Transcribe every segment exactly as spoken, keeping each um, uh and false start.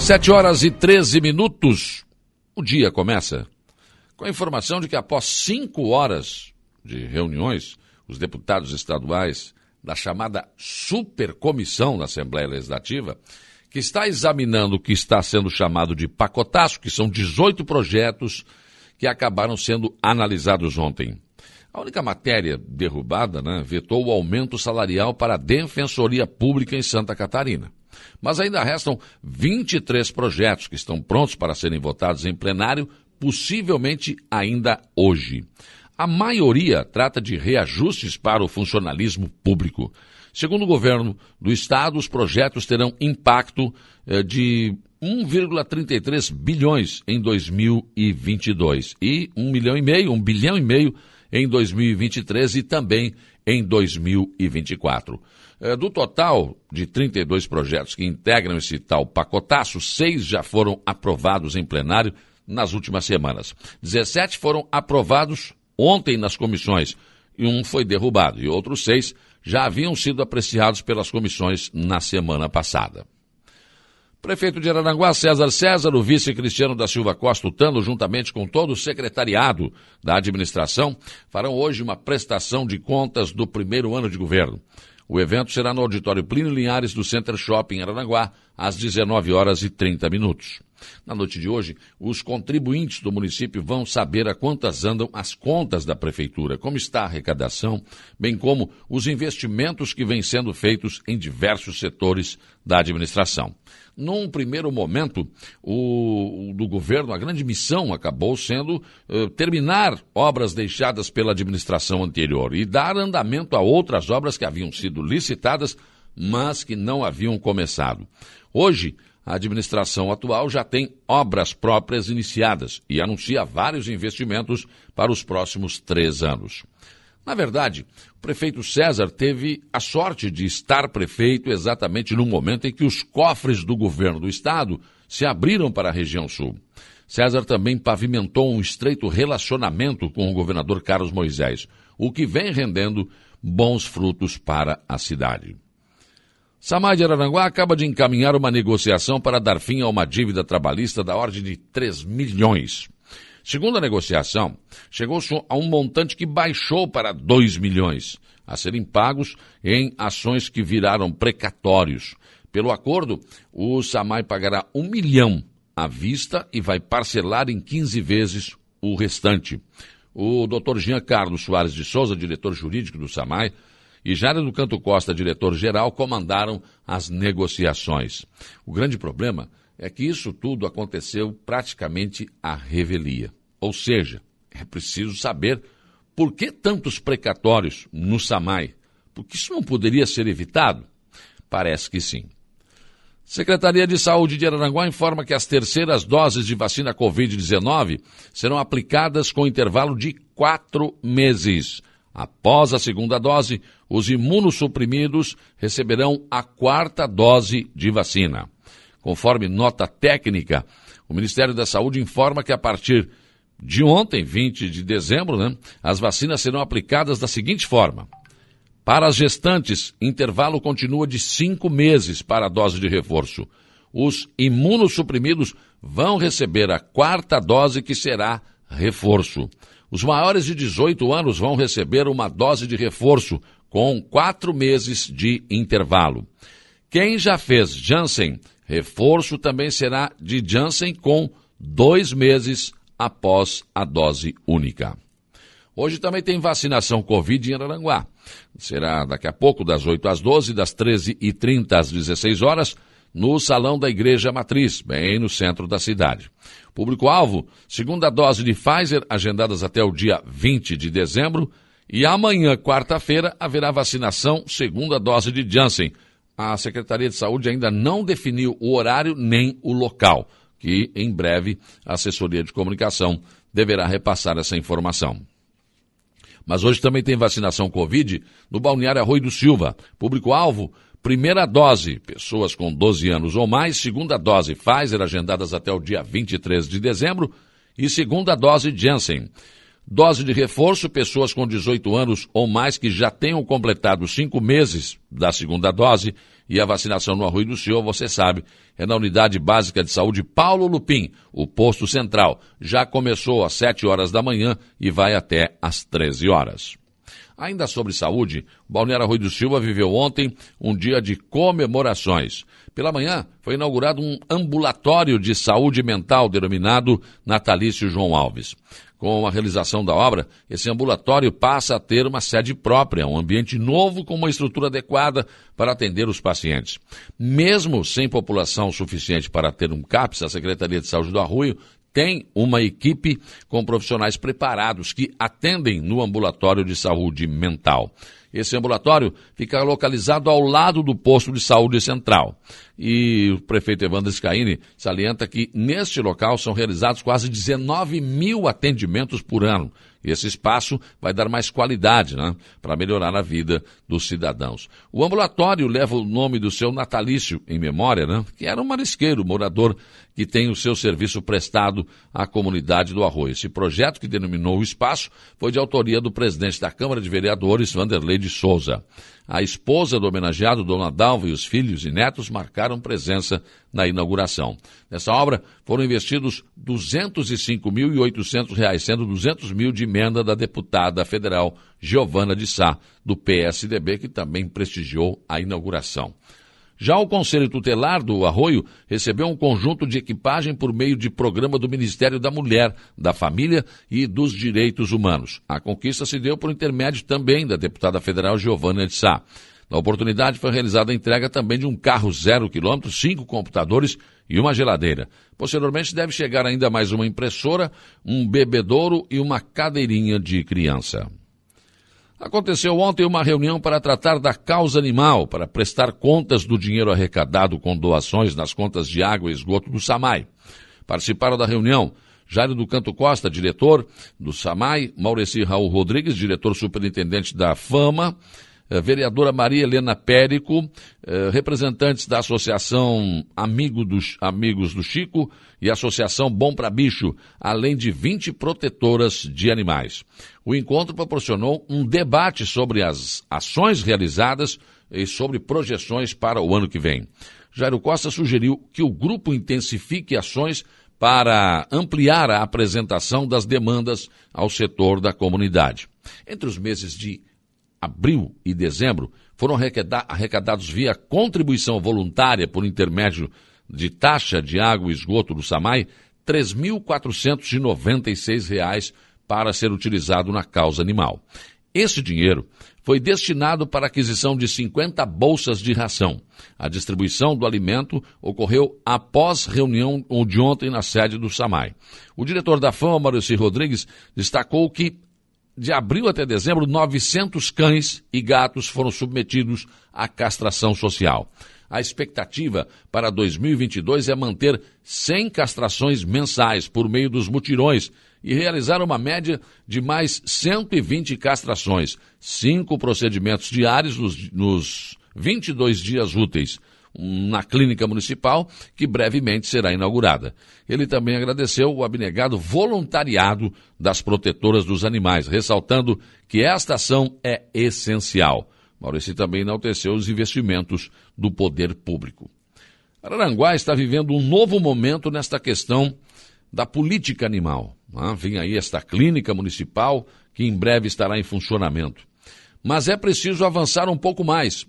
sete horas e treze minutos, o dia começa com a informação de que após cinco horas de reuniões, os deputados estaduais da chamada Supercomissão da Assembleia Legislativa, que está examinando o que está sendo chamado de pacotaço, que são dezoito projetos que acabaram sendo analisados ontem. A única matéria derrubada, né, vetou o aumento salarial para a Defensoria Pública em Santa Catarina. Mas ainda restam vinte e três projetos que estão prontos para serem votados em plenário, possivelmente ainda hoje. A maioria trata de reajustes para o funcionalismo público. Segundo o governo do estado, os projetos terão impacto de um vírgula trinta e três bilhões em dois mil e vinte e dois e um milhão e meio, um bilhão e meio em dois mil e vinte e três e também em dois mil e vinte e quatro. Do total de trinta e dois projetos que integram esse tal pacotaço, seis já foram aprovados em plenário nas últimas semanas. dezessete foram aprovados ontem nas comissões e um foi derrubado, e outros seis já haviam sido apreciados pelas comissões na semana passada. Prefeito de Araranguá, César César, o vice Cristiano da Silva Costa Tano, juntamente com todo o secretariado da administração, farão hoje uma prestação de contas do primeiro ano de governo. O evento será no auditório Plínio Linhares do Center Shopping Araranguá, às dezenove horas e trinta minutos. Na noite de hoje, os contribuintes do município vão saber a quantas andam as contas da prefeitura, como está a arrecadação, bem como os investimentos que vêm sendo feitos em diversos setores da administração. Num primeiro momento, o, o do governo, a grande missão acabou sendo eh, terminar obras deixadas pela administração anterior e dar andamento a outras obras que haviam sido licitadas, mas que não haviam começado. Hoje, a administração atual já tem obras próprias iniciadas e anuncia vários investimentos para os próximos três anos. Na verdade, o prefeito César teve a sorte de estar prefeito exatamente no momento em que os cofres do governo do estado se abriram para a região sul. César também pavimentou um estreito relacionamento com o governador Carlos Moisés, o que vem rendendo bons frutos para a cidade. SAMAE de Araranguá acaba de encaminhar uma negociação para dar fim a uma dívida trabalhista da ordem de três milhões. Segundo a negociação, chegou-se a um montante que baixou para dois milhões, a serem pagos em ações que viraram precatórios. Pelo acordo, o SAMAE pagará um milhão à vista e vai parcelar em quinze vezes o restante. O doutor Jean Carlos Soares de Souza, diretor jurídico do SAMAE, e Jairo do Canto Costa, diretor-geral, comandaram as negociações. O grande problema é que isso tudo aconteceu praticamente à revelia. Ou seja, é preciso saber por que tantos precatórios no SAMAE. Porque isso não poderia ser evitado? Parece que sim. Secretaria de Saúde de Araranguá informa que as terceiras doses de vacina covid dezenove serão aplicadas com intervalo de quatro meses. Após a segunda dose, os imunossuprimidos receberão a quarta dose de vacina. Conforme nota técnica, o Ministério da Saúde informa que a partir de ontem, vinte de dezembro, né, as vacinas serão aplicadas da seguinte forma. Para as gestantes, intervalo continua de cinco meses para a dose de reforço. Os imunossuprimidos vão receber a quarta dose, que será reforço. Os maiores de dezoito anos vão receber uma dose de reforço, com quatro meses de intervalo. Quem já fez Janssen, reforço também será de Janssen, com dois meses após a dose única. Hoje também tem vacinação Covid em Araranguá. Será daqui a pouco, das oito às doze, das treze e trinta às dezesseis horas, no Salão da Igreja Matriz, bem no centro da cidade. Público-alvo, segunda dose de Pfizer, agendadas até o dia vinte de dezembro, e amanhã, quarta-feira, haverá vacinação, segunda dose de Janssen. A Secretaria de Saúde ainda não definiu o horário nem o local, que em breve a assessoria de comunicação deverá repassar essa informação. Mas hoje também tem vacinação Covid no Balneário Arroio do Silva. Público-alvo, primeira dose, pessoas com doze anos ou mais, segunda dose Pfizer, agendadas até o dia vinte e três de dezembro, e segunda dose Janssen. Dose de reforço, pessoas com dezoito anos ou mais que já tenham completado cinco meses da segunda dose E a vacinação no Arroio do Silva, você sabe, é na Unidade Básica de Saúde Paulo Lupim, o posto central. Já começou às sete horas da manhã e vai até às treze horas. Ainda sobre saúde, Balneário Arroio do Silva viveu ontem um dia de comemorações. Pela manhã, foi inaugurado um ambulatório de saúde mental denominado Natalício João Alves. Com a realização da obra, esse ambulatório passa a ter uma sede própria, um ambiente novo com uma estrutura adequada para atender os pacientes. Mesmo sem população suficiente para ter um CAPS, a Secretaria de Saúde do Arroio tem uma equipe com profissionais preparados que atendem no ambulatório de saúde mental. Esse ambulatório fica localizado ao lado do posto de saúde central. E o prefeito Evandro Scaini salienta que neste local são realizados quase dezenove mil atendimentos por ano. E esse espaço vai dar mais qualidade, né, para melhorar a vida dos cidadãos. O ambulatório leva o nome do seu natalício em memória, né, que era um marisqueiro, morador que tem o seu serviço prestado à comunidade do Arroio. Esse projeto, que denominou o espaço, foi de autoria do presidente da Câmara de Vereadores, Vanderlei de Souza. A esposa do homenageado, dona Dalva, e os filhos e netos marcaram presença na inauguração. Nessa obra foram investidos duzentos e cinco mil e oitocentos reais, sendo duzentos mil de emenda da deputada federal Giovanna de Sá, do P S D B, que também prestigiou a inauguração. Já o Conselho Tutelar do Arroio recebeu um conjunto de equipagem por meio de programa do Ministério da Mulher, da Família e dos Direitos Humanos. A conquista se deu por intermédio também da deputada federal Giovanna de Sá. Na oportunidade foi realizada a entrega também de um carro zero quilômetro, cinco computadores e uma geladeira. Posteriormente deve chegar ainda mais uma impressora, um bebedouro e uma cadeirinha de criança. Aconteceu ontem uma reunião para tratar da causa animal, para prestar contas do dinheiro arrecadado com doações nas contas de água e esgoto do SAMAE. Participaram da reunião Jairo do Canto Costa, diretor do SAMAE, Maurício Raul Rodrigues, diretor superintendente da Fama, vereadora Maria Helena Périco, representantes da Associação Amigos do Chico e Associação Bom Pra Bicho, além de vinte protetoras de animais. O encontro proporcionou um debate sobre as ações realizadas e sobre projeções para o ano que vem. Jairo Costa sugeriu que o grupo intensifique ações para ampliar a apresentação das demandas ao setor da comunidade. Entre os meses de abril e dezembro, foram arrecadados via contribuição voluntária por intermédio de taxa de água e esgoto do SAMAE três mil quatrocentos e noventa e seis reais para ser utilizado na causa animal. Esse dinheiro foi destinado para a aquisição de cinquenta bolsas de ração. A distribuição do alimento ocorreu após reunião de ontem na sede do SAMAE. O diretor da Fama, Maurício Rodrigues, destacou que de abril até dezembro, novecentos cães e gatos foram submetidos à castração social. A expectativa para dois mil e vinte e dois é manter cem castrações mensais por meio dos mutirões e realizar uma média de mais cento e vinte castrações, cinco procedimentos diários nos, nos vinte e dois dias úteis, na Clínica Municipal, que brevemente será inaugurada. Ele também agradeceu o abnegado voluntariado das protetoras dos animais, ressaltando que esta ação é essencial. Maurício também enalteceu os investimentos do poder público. Araranguá está vivendo um novo momento nesta questão da política animal. Ah, vem aí esta Clínica Municipal, que em breve estará em funcionamento. Mas é preciso avançar um pouco mais.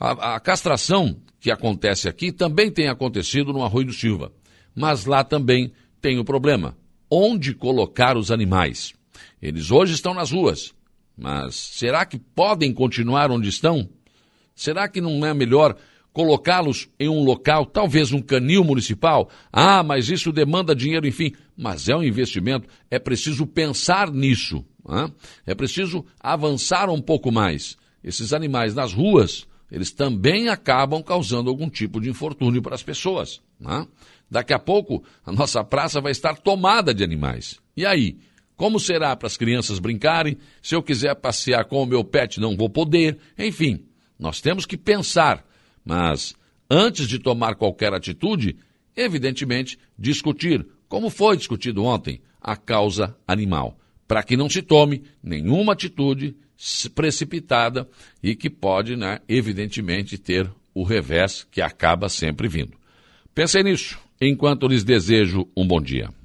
A, a castração que acontece aqui também tem acontecido no Arroio do Silva, mas lá também tem o problema. Onde colocar os animais? Eles hoje estão nas ruas, mas será que podem continuar onde estão? Será que não é melhor colocá-los em um local, talvez um canil municipal? Ah, mas isso demanda dinheiro, enfim, mas é um investimento, é preciso pensar nisso, né? É preciso avançar um pouco mais. Esses animais nas ruas, eles também acabam causando algum tipo de infortúnio para as pessoas, né? Daqui a pouco, a nossa praça vai estar tomada de animais. E aí, como será para as crianças brincarem? Se eu quiser passear com o meu pet, não vou poder. Enfim, nós temos que pensar. Mas, antes de tomar qualquer atitude, evidentemente, discutir, como foi discutido ontem, a causa animal, para que não se tome nenhuma atitude precipitada e que pode, né, evidentemente, ter o revés que acaba sempre vindo. Pensem nisso, enquanto lhes desejo um bom dia.